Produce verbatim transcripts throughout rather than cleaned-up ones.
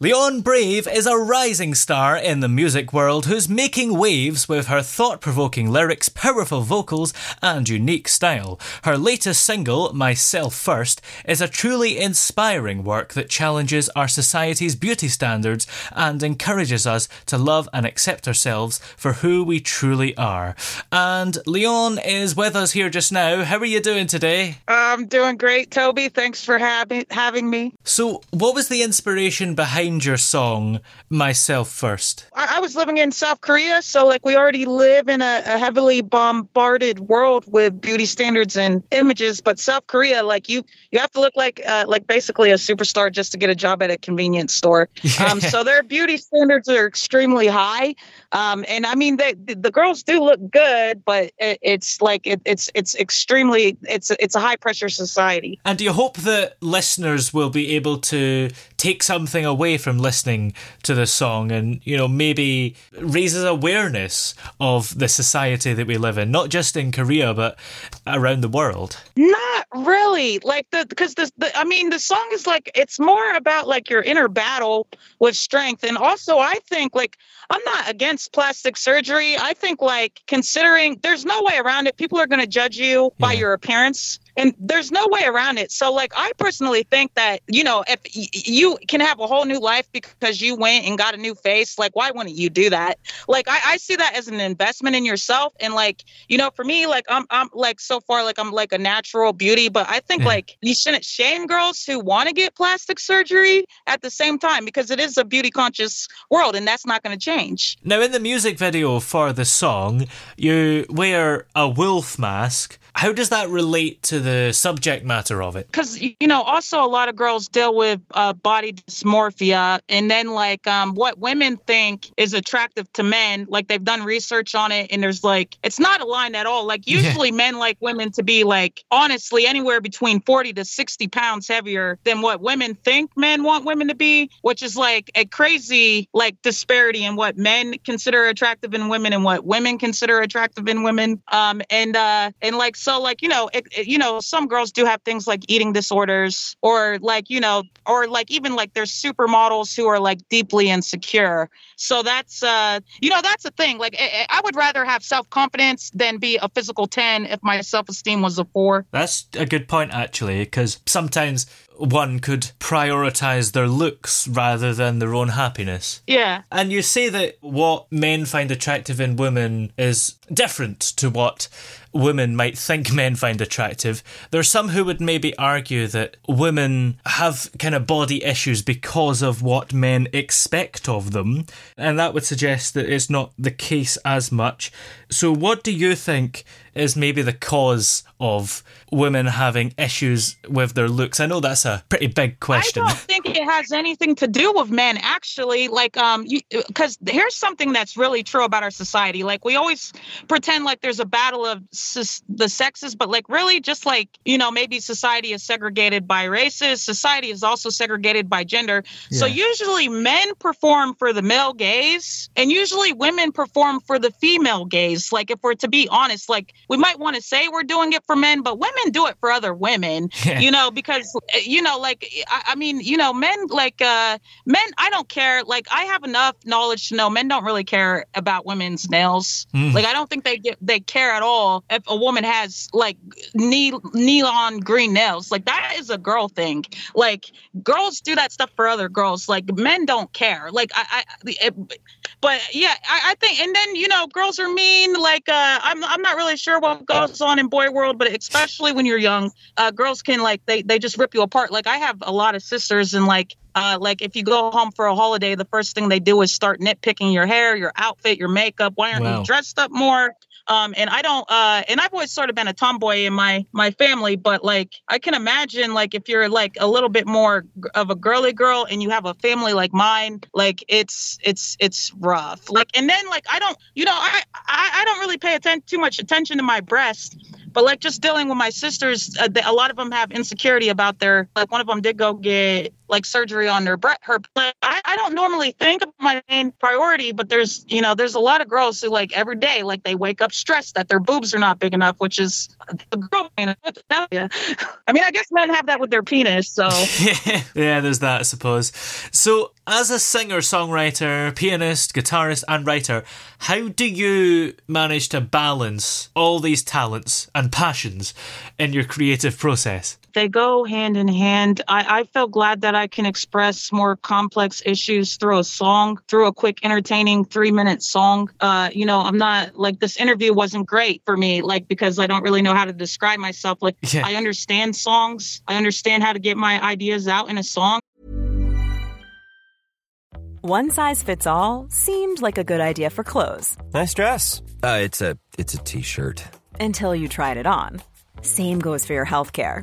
Leon Brave is a rising star in the music world who's making waves with her thought-provoking lyrics, powerful vocals and unique style. Her latest single, Myself First, is a truly inspiring work that challenges our society's beauty standards and encourages us to love and accept ourselves for who we truly are. And Leon is with us here just now. How are you doing today? I'm doing great, Toby. Thanks for having having me. So what was the inspiration behind your song, Myself First? I was living in South Korea, so like we already live in a, a heavily bombarded world with beauty standards and images. But South Korea, like you, you have to look like uh, like basically a superstar just to get a job at a convenience store. Yeah. Um, so their beauty standards are extremely high. Um, and I mean, they, the girls do look good, but it, it's like it, it's it's extremely it's it's a high pressure society. And do you hope that listeners will be able to take something away from listening to the song and, you know, maybe raises awareness of the society that we live in, not just in Korea, but around the world? Not really. Like, the because the, the, I mean, the song is like, it's more about like your inner battle with strength. And also, I think like, I'm not against plastic surgery. I think like considering there's no way around it. People are going to judge you by yeah. your appearance. And there's no way around it. So, like, I personally think that, you know, if y- you can have a whole new life because you went and got a new face, like, why wouldn't you do that? Like, I, I see that as an investment in yourself. And, like, you know, for me, like, I'm, I'm like, so far, like, I'm, like, a natural beauty. But I think, yeah. like, you shouldn't shame girls who want to get plastic surgery at the same time, because it is a beauty-conscious world, and that's not going to change. Now, in the music video for the song, you wear a wolf mask. How does that relate to the subject matter of it? Because, you know, also a lot of girls deal with uh, body dysmorphia. And then, like, um, what women think is attractive to men, like, they've done research on it. And there's, like, it's not aligned at all. Like, usually yeah. men like women to be, like, honestly, anywhere between forty to sixty pounds heavier than what women think men want women to be, which is, like, a crazy, like, disparity in what men consider attractive in women and what women consider attractive in women. Um, and, uh, and like, So like, you know, it, it, you know, some girls do have things like eating disorders or like, you know, or like even like there's supermodels who are like deeply insecure. So that's, uh, you know, that's a thing. Like I, I would rather have self-confidence than be a physical ten if my self-esteem was a four. That's a good point, actually, because sometimes one could prioritise their looks rather than their own happiness. Yeah. And you say that what men find attractive in women is different to what women might think men find attractive. There are some who would maybe argue that women have kind of body issues because of what men expect of them, and that would suggest that it's not the case as much. So what do you think is maybe the cause of women having issues with their looks? I know that's a pretty big question. I don't think it has anything to do with men, actually. Like, um, because here's something that's really true about our society. Like, we always pretend like there's a battle of s- the sexes, but like, really, just like, you know, maybe society is segregated by races. Society is also segregated by gender. Yeah. So usually men perform for the male gaze, and usually women perform for the female gaze. Like, if we're to be honest, like, we might want to say we're doing it for men, but women do it for other women, you know, because, you know, like, I, I mean, you know, men like uh, men, I don't care. Like, I have enough knowledge to know men don't really care about women's nails. Mm. Like, I don't think they get, they care at all if a woman has like knee, neon green nails. Like, that is a girl thing. Like, girls do that stuff for other girls. Like, men don't care. Like, I, I it, but yeah, I, I think, and then, you know, girls are mean. Like, uh, I'm, I'm not really sure what goes on in boy world, but especially when you're young, uh, girls can like, they, they just rip you apart. Like, I have a lot of sisters, and like, Uh, like if you go home for a holiday, the first thing they do is start nitpicking your hair, your outfit, your makeup. Why aren't wow. you dressed up more? Um, and I don't uh, and I've always sort of been a tomboy in my my family. But like I can imagine, like if you're like a little bit more of a girly girl and you have a family like mine, like it's it's it's rough. Like, and then like I don't you know, I, I, I don't really pay atten- too much attention to my breasts. But like just dealing with my sisters, uh, they, a lot of them have insecurity about their, like one of them did go get like surgery on their breast. Her, I, I don't normally think of my main priority, but there's, you know, there's a lot of girls who like every day, like they wake up stressed that their boobs are not big enough, which is the girl pain. I mean, I guess men have that with their penis. So yeah, there's that, I suppose. So as a singer, songwriter, pianist, guitarist and writer, how do you manage to balance all these talents and passions in your creative process? They go hand in hand. I, I feel glad that I can express more complex issues through a song, through a quick, entertaining three-minute song. Uh, you know, I'm not like this interview wasn't great for me, like because I don't really know how to describe myself. Like yeah. I understand songs. I understand how to get my ideas out in a song. One size fits all seemed like a good idea for clothes. Nice dress. Uh, it's a it's a t-shirt. Until you tried it on. Same goes for your healthcare.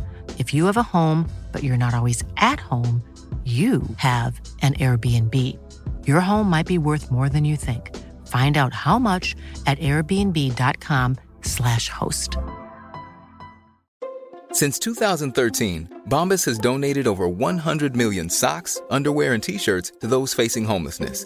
If you have a home, but you're not always at home, you have an Airbnb. Your home might be worth more than you think. Find out how much at airbnb.com slash host. Since two thousand thirteen, Bombas has donated over one hundred million socks, underwear, and T-shirts to those facing homelessness.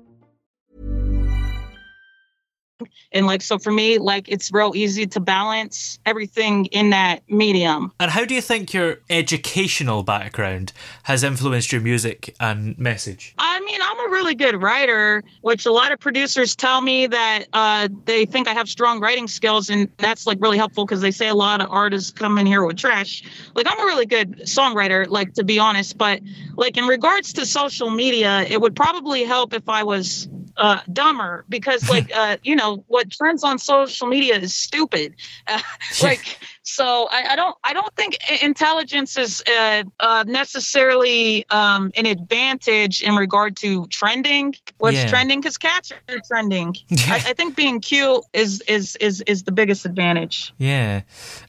And like, so for me, like, it's real easy to balance everything in that medium. And how do you think your educational background has influenced your music and message? I mean, I'm a really good writer, which a lot of producers tell me that uh, they think I have strong writing skills. And that's like really helpful because they say a lot of artists come in here with trash. Like, I'm a really good songwriter, like, to be honest. But like in regards to social media, it would probably help if I was uh, dumber because, like, uh, you know, what trends on social media is stupid. Uh, like, so I, I don't, I don't think intelligence is uh, uh, necessarily um, an advantage in regard to trending. What's yeah. trending? Because cats are trending. I, I think being cute is is is is the biggest advantage. Yeah.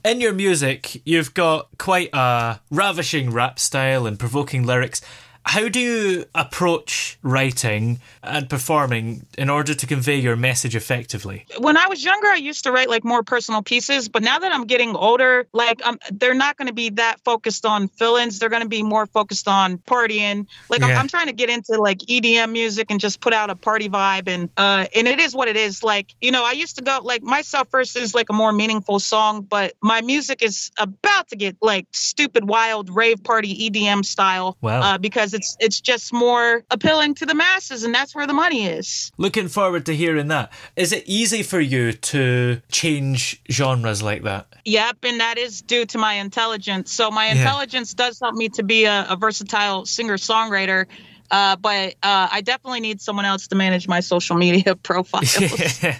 In your music, you've got quite a ravishing rap style and provoking lyrics. How do you approach writing and performing in order to convey your message effectively? When I was younger, I used to write like more personal pieces, but now that I'm getting older, like I'm, they're not going to be that focused on fill-ins. They're going to be more focused on partying. Like yeah. I'm, I'm trying to get into like E D M music and just put out a party vibe. And uh, and it is what it is. Like, you know, I used to go like Myself First is like a more meaningful song, but my music is about to get like stupid, wild rave party E D M style. Wow. Uh, because It's it's just more appealing to the masses, and that's where the money is. Looking forward to hearing that. Is it easy for you to change genres like that? Yep, and that is due to my intelligence. So my intelligence yeah. does help me to be a, a versatile singer-songwriter. Uh, but uh, I definitely need someone else to manage my social media profiles. Yeah.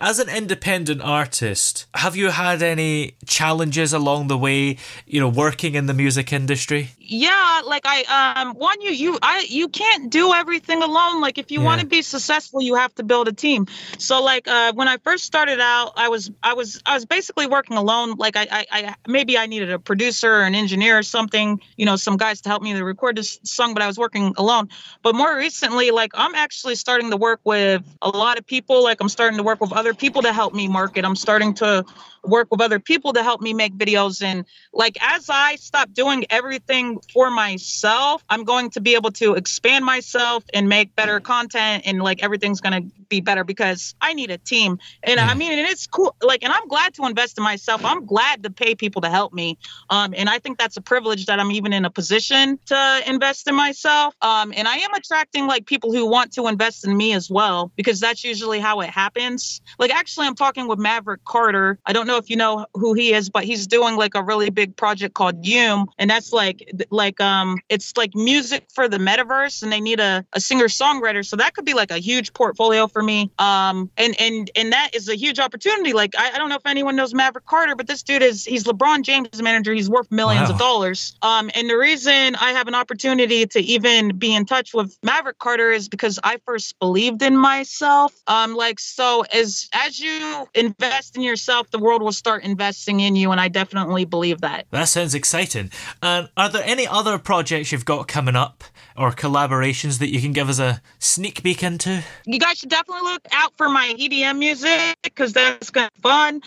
As an independent artist, have you had any challenges along the way, you know, working in the music industry? Yeah, like I, um, one, you, you, I, you can't do everything alone. Like if you yeah. want to be successful, you have to build a team. So like uh, when I first started out, I was, I was, I was basically working alone. Like I, I, I, maybe I needed a producer or an engineer or something, you know, some guys to help me to record this song, but I was working alone. But more recently, like I'm actually starting to work with a lot of people. Like I'm starting to work with other people to help me market. I'm starting to work with other people to help me make videos. And like, as I stop doing everything for myself, I'm going to be able to expand myself and make better content. And like, everything's going to be better because I need a team. And I mean, and it's cool. Like, and I'm glad to invest in myself. I'm glad to pay people to help me. Um, and I think that's a privilege that I'm even in a position to invest in myself. Um, and I am attracting like people who want to invest in me as well, because that's usually how it happens. Like, actually, I'm talking with Maverick Carter. I don't know if you know who he is, but he's doing like a really big project called Yume, and that's like like um it's like music for the metaverse, and they need a, a singer songwriter, so that could be like a huge portfolio for me. Um and and and that is a huge opportunity. Like I, I don't know if anyone knows Maverick Carter, but this dude is he's LeBron James' manager. He's worth millions wow. of dollars. Um and the reason I have an opportunity to even be in touch with Maverick Carter is because I first believed in myself. Um like so as as you invest in yourself, the world will start investing in you, and I definitely believe that. That sounds exciting. And are there any other projects you've got coming up or collaborations that you can give us a sneak peek into? You guys should definitely look out for my E D M music because that's going to be fun.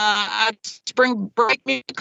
Uh, spring break music,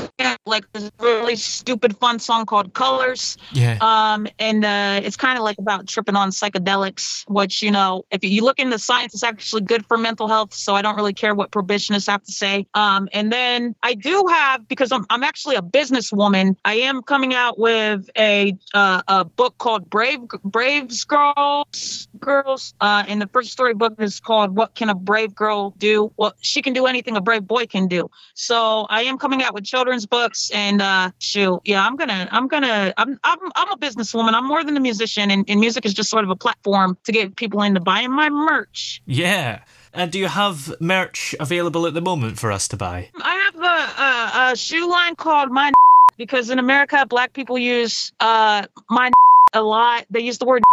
like this really stupid fun song called Colors. Yeah. Um, and uh, it's kind of like about tripping on psychedelics, which, you know, if you look into science, it's actually good for mental health, so I don't really care what probationists have to say. Um, and then I do have, because I'm, I'm actually a businesswoman, I am coming out with a uh, a book called Brave Braves Girls. Girls. Uh, and the first storybook is called What Can a Brave Girl Do? Well, she can do anything a brave boy can do. So I am coming out with children's books, and uh, shoot, yeah, I'm gonna, I'm gonna, I'm, I'm, I'm a businesswoman. I'm more than a musician, and, and music is just sort of a platform to get people into buying my merch. Yeah. And do you have merch available at the moment for us to buy? I have a, a, a shoe line called My N****, because in America, black people use uh, My N****, a lot. They use the word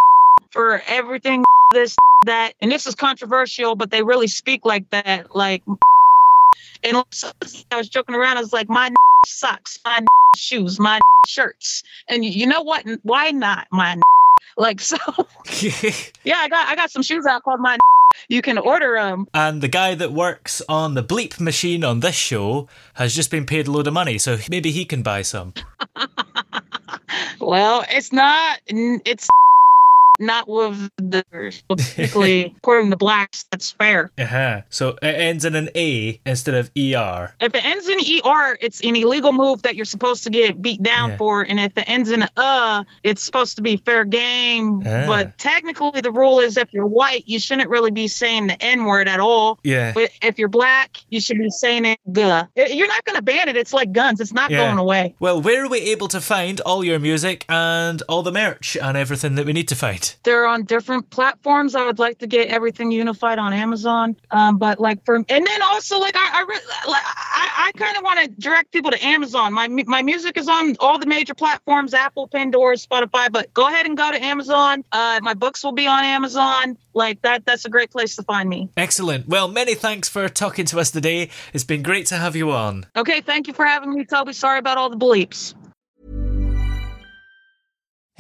N****, for everything, this, that. And this is controversial, but they really speak like that. Like, and so I was joking around. I was like, My N****, socks, My N****, shoes, My N****, shirts. And you know what? Why not My N****? Like, so, yeah, I got I got some shoes out called My N****. You can order them. And the guy that works on the bleep machine on this show has just been paid a load of money, so maybe he can buy some. Well, it's not, it's not with the, particularly according to blacks, that's fair. Uh-huh. So it ends in an A instead of E R. If it ends in E R, it's an illegal move that you're supposed to get beat down yeah. for. And if it ends in uh, it's supposed to be fair game. Ah. But technically the rule is if you're white, you shouldn't really be saying the N-word at all. Yeah. But if you're black, you should be saying it. Duh. You're not going to ban it. It's like guns. It's not yeah. going away. Well, where are we able to find all your music and all the merch and everything that we need to find? Right. They're on different platforms. I would like to get everything unified on Amazon. Um, but like for, and then also like I I re- like, I, I kind of want to direct people to Amazon. My my music is on all the major platforms: Apple, Pandora, Spotify. But go ahead and go to Amazon. Uh, my books will be on Amazon. Like that. That's a great place to find me. Excellent. Well, many thanks for talking to us today. It's been great to have you on. Okay. Thank you for having me, Toby. Sorry about all the bleeps.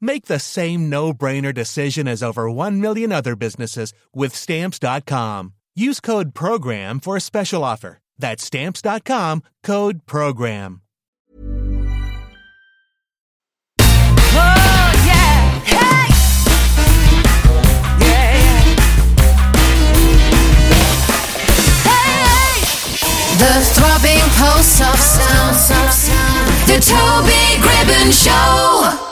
Make the same no-brainer decision as over one million other businesses with Stamps dot com. Use code PROGRAM for a special offer. That's Stamps dot com, code PROGRAM. The throbbing pulse of sound, the Toby Gribben Show.